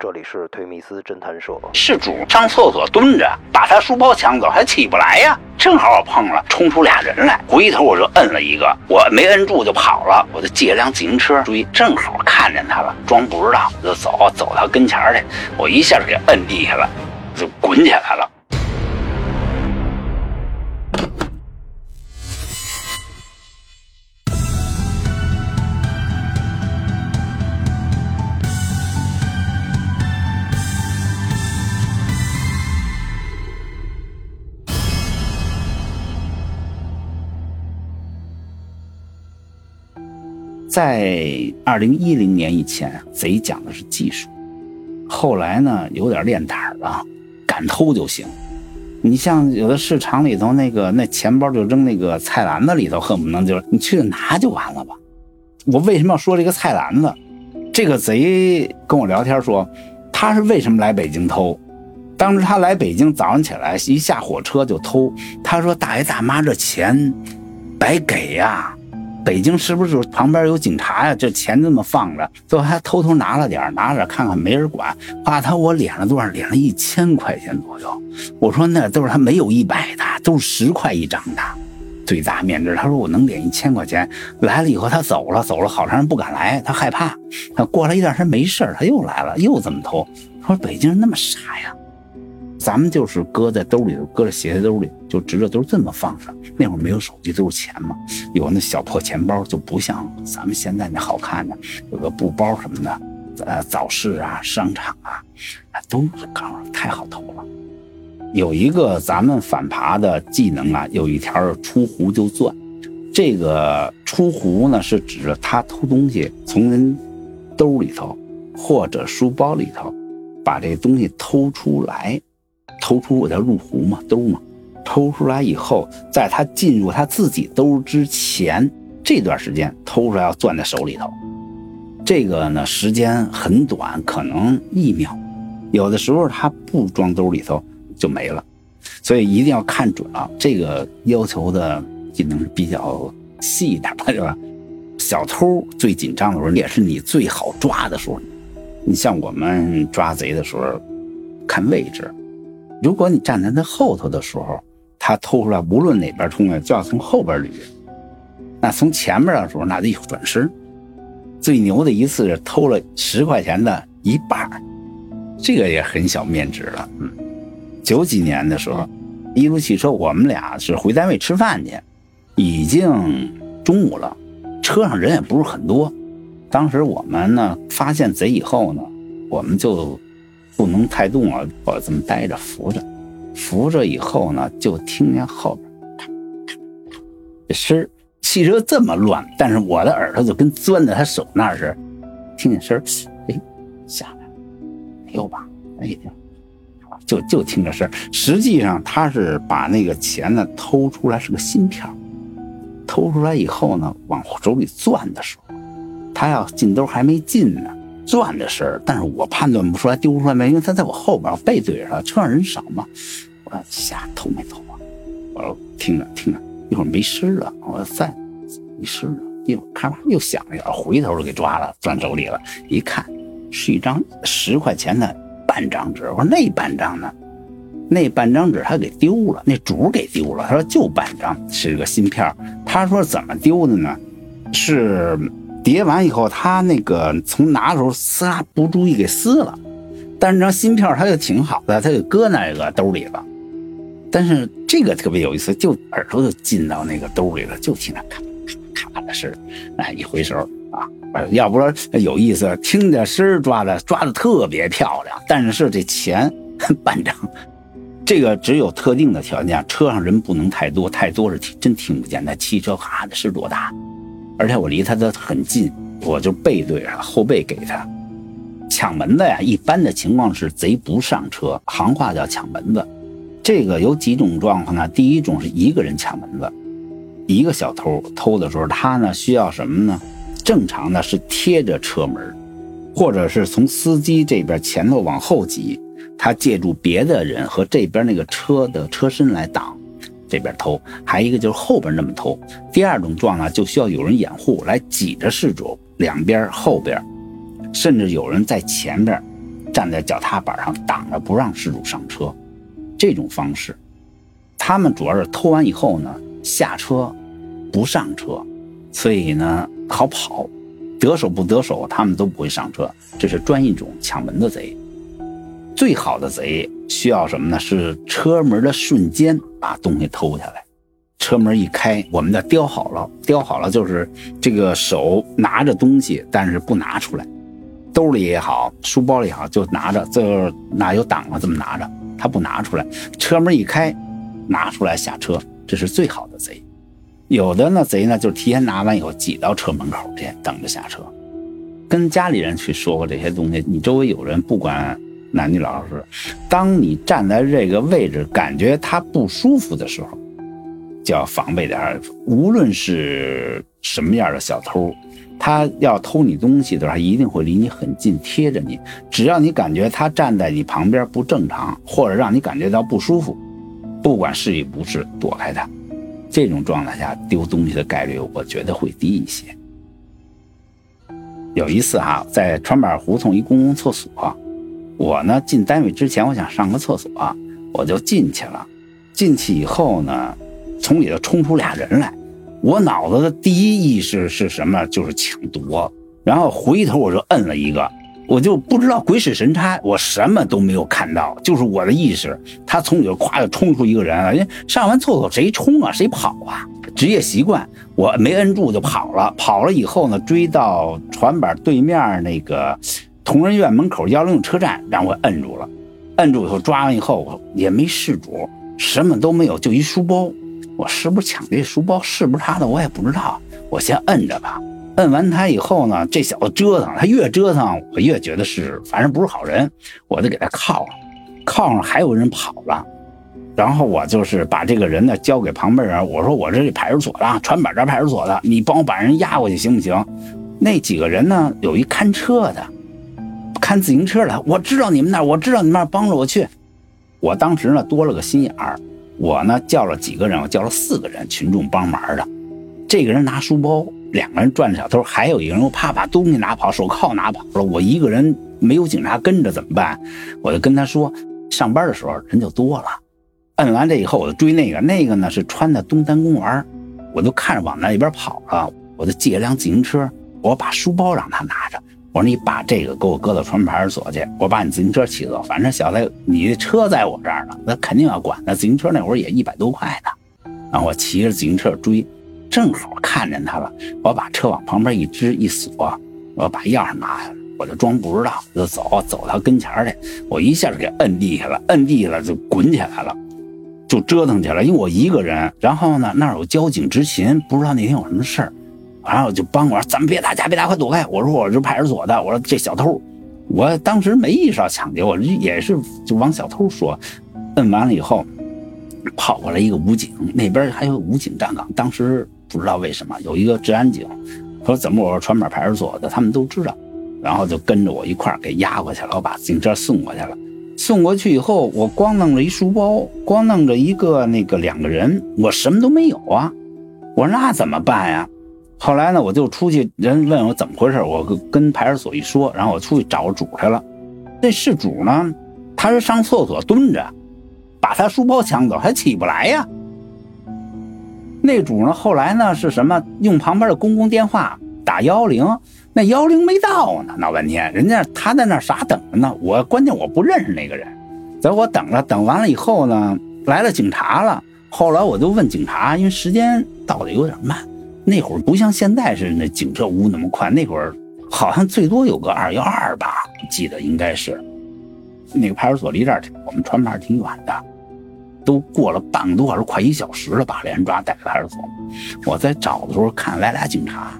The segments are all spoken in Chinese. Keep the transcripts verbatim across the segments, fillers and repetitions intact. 这里是推密斯侦探社。事主上厕所蹲着，把他书包抢走，还起不来呀。正好我碰了，冲出俩人来，回头我就摁了一个，我没摁住就跑了，我就借辆自行车追，正好看见他了，装不知道，就走走到跟前去，我一下就给摁地下了，就滚起来了。在二零一零年以前，贼讲的是技术，后来呢有点练胆了，敢偷就行。你像有的市场里头那个那钱包就扔那个菜篮子里头，恨不能就是你去拿就完了吧。我为什么要说这个菜篮子？这个贼跟我聊天说，他是为什么来北京偷？当时他来北京早上起来一下火车就偷，他说大爷大妈这钱白给呀、啊。北京是不是旁边有警察呀、啊？这钱这么放着，最后还偷偷拿了点，拿了点看看没人管。啊，他我敛了多少？敛了一千块钱左右。我说那都是他没有一百的，都是十块一张的，最大面值。他说我能敛一千块钱。来了以后他走了，走了好长人不敢来，他害怕。他过了一段时间没事，他又来了，又这么偷。他说北京人那么傻呀？咱们就是搁在兜里头，搁在鞋兜里，就直着兜这么放着。那会儿没有手机，都是钱嘛，有那小破钱包，就不像咱们现在那好看的，有个布包什么的，呃，早市啊、商场啊，都是刚好太好偷了。有一个咱们反扒的技能啊，有一条出壶就钻。这个出壶呢，是指他偷东西从人兜里头或者书包里头把这东西偷出来。偷出我叫入壶嘛，兜嘛，偷出来以后，在他进入他自己兜之前这段时间偷出来要攥在手里头。这个呢时间很短，可能一秒，有的时候他不装兜里头就没了，所以一定要看准了。这个要求的技能是比较细一点的，是吧？小偷最紧张的时候也是你最好抓的时候。你像我们抓贼的时候看位置，如果你站在他后头的时候，他偷出来无论哪边冲来就要从后边捋，那从前面的时候那得有转身。最牛的一次是偷了十块钱的一半，这个也很小面值了。嗯，九几年的时候一路汽车，我们俩是回单位吃饭去，已经中午了，车上人也不是很多。当时我们呢发现贼以后呢，我们就不能太动了，我这么待着扶着，扶着以后呢，就听见后边这声儿。汽车这么乱，但是我的耳朵就跟钻在他手那儿似，听见声儿，哎，下来了，没有吧？哎，就就听着声。实际上他是把那个钱呢偷出来，是个新票，偷出来以后呢，往手里攥的时候，他要进兜还没进呢。转的事儿，但是我判断不出来丢出来没，因为他在我后边，我背对着他，车上人少嘛。我说瞎偷没偷啊？我说听着听着，一会儿没声了，我说再没声了，一会儿咔吧又响了一会儿，回头就给抓了，攥手里了，一看是一张十块钱的半张纸。我说那半张呢？那半张纸他给丢了，那主给丢了。他说就半张，是个新票。他说怎么丢的呢？是叠完以后，他那个从拿的时候撕拉不注意给撕了，但是那张新票他就挺好的，他就搁那个兜里了。但是这个特别有意思，就耳朵就进到那个兜里了，就听他咔咔咔的声，哎，一回手啊，要不说有意思，听着声抓的抓的特别漂亮。但是是这钱半张，这个只有特定的条件，车上人不能太多，太多是真听不见。那汽车咔的是多大？而且我离他都很近，我就背对着后背给他。抢门的呀，一般的情况是贼不上车，行话叫抢门子。这个有几种状况呢？第一种是一个人抢门子，一个小偷偷的时候，他呢需要什么呢？正常的是贴着车门，或者是从司机这边前头往后挤，他借助别的人和这边那个车的车身来挡。这边偷，还一个就是后边那么偷。第二种状况就需要有人掩护来挤着事主，两边后边，甚至有人在前边站在脚踏板上挡着不让失主上车。这种方式，他们主要是偷完以后呢下车不上车，所以呢好跑，得手不得手他们都不会上车，这是专一种抢门的贼。最好的贼需要什么呢？是车门的瞬间把东西偷下来。车门一开，我们的叼好了，叼好了就是这个手拿着东西但是不拿出来，兜里也好书包里也好，就拿着这哪有挡了这么拿着，他不拿出来，车门一开拿出来下车，这是最好的贼。有的呢贼呢就提前拿完以后挤到车门口去等着下车。跟家里人去说过这些东西，你周围有人不管男女老少，当你站在这个位置感觉他不舒服的时候就要防备点。无论是什么样的小偷，他要偷你东西的时候一定会离你很近贴着你，只要你感觉他站在你旁边不正常，或者让你感觉到不舒服，不管是与不是躲开他，这种状态下丢东西的概率我觉得会低一些。有一次啊，在川板胡同一公共厕所，我呢进单位之前我想上个厕所，我就进去了。进去以后呢，从里头冲出俩人来，我脑子的第一意识是什么？就是抢夺。然后回头我就摁了一个，我就不知道鬼使神差，我什么都没有看到，就是我的意识，他从里头咵就冲出一个人了。上完厕所谁冲啊谁跑啊，职业习惯，我没摁住就跑了。跑了以后呢，追到船板对面那个同仁院门口一零六车站，让我摁住了。摁住以后抓完以后我也没事主，什么都没有，就一书包，我是不是抢这书包，是不是他的我也不知道，我先摁着吧。摁完他以后呢，这小子折腾，他越折腾我越觉得是反正不是好人，我就给他铐上。铐上还有人跑了，然后我就是把这个人呢交给旁边人，我说我这是派出所的，船板这派出所的，你帮我把人押过去行不行？那几个人呢，有一看车的看自行车的，我知道你们那儿，我知道你们那儿，帮着我去。我当时呢多了个心眼儿，我呢叫了几个人，我叫了四个人群众帮忙的。这个人拿书包，两个人转着小偷，还有一个人我怕把东西拿跑，手铐拿跑了，我一个人没有警察跟着怎么办？我就跟他说，上班的时候人就多了。摁完这以后我就追那个，那个呢是穿的东单公园，我就看着往那一边跑了，我就借了辆自行车，我把书包让他拿着，我说你把这个给我搁到船派出所去，我把你自行车骑走，反正小子你的车在我这儿呢，那肯定要管。那自行车那会儿也一百多块呢，然后我骑着自行车追，正好看见他了，我把车往旁边一支一锁，我把钥匙拿下来，我就装不知道，我就走走到跟前去，我一下就给摁地下了，摁地下了就滚起来了，就折腾起来，因为我一个人。然后呢，那有交警执勤，不知道那天有什么事儿，然后就帮我，咱们别打架别打，快躲开！我说我是派出所的，我说这小偷，我当时没意识到抢劫，我也是就往小偷说。摁完了以后，跑过来一个武警，那边还有武警站岗，当时不知道为什么有一个治安警，他说怎么我是川板派出所的，他们都知道，然后就跟着我一块儿给押过去了，我把自行车送过去了。送过去以后，我光弄着一书包，光弄着一个那个两个人，我什么都没有啊，我说那怎么办呀？后来呢，我就出去，人问我怎么回事，我跟派出所一说，然后我出去找主去了。这事主呢，他是上厕所蹲着，把他书包抢走，还起不来呀。那主呢，后来呢是什么？用旁边的公共电话打一零，那一零没到呢，闹半天，人家他在那儿傻等着呢。我关键我不认识那个人，在我等着，等完了以后呢，来了警察了。后来我就问警察，因为时间到的有点慢。那会儿不像现在是那警车无那么快，那会儿好像最多有个二一二吧，记得应该是。那个派出所离这儿我们船牌挺远的，都过了半个多小时，快一小时了，把人抓带到派出所。我在找的时候看来俩警察，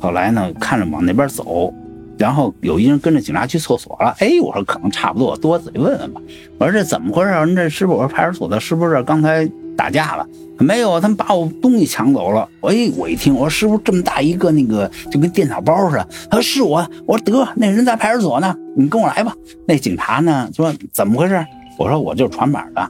后来呢看着往那边走，然后有一人跟着警察去厕所了。哎，我说可能差不多，我多嘴问问吧。我说这怎么回事？您这是不是派出所的？是不是刚才打架了？没有，他们把我东西抢走了。哎，我一听，我说师傅这么大一个那个就跟电脑包似的。他说是我，我说得，那人在派出所呢，你跟我来吧。那警察呢说怎么回事？我说我就是船板的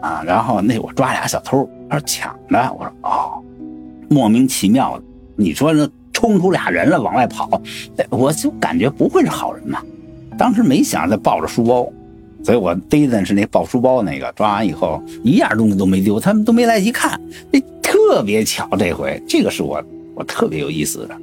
啊，然后那我抓俩小偷，他说抢的。我说哦，莫名其妙的，你说这冲出俩人了往外跑，我就感觉不会是好人嘛。当时没想着抱着书包，所以我逮的是那抱书包那个，抓完以后一样东西都没丢，他们都没来及看，那特别巧这回，这个是我我特别有意思的。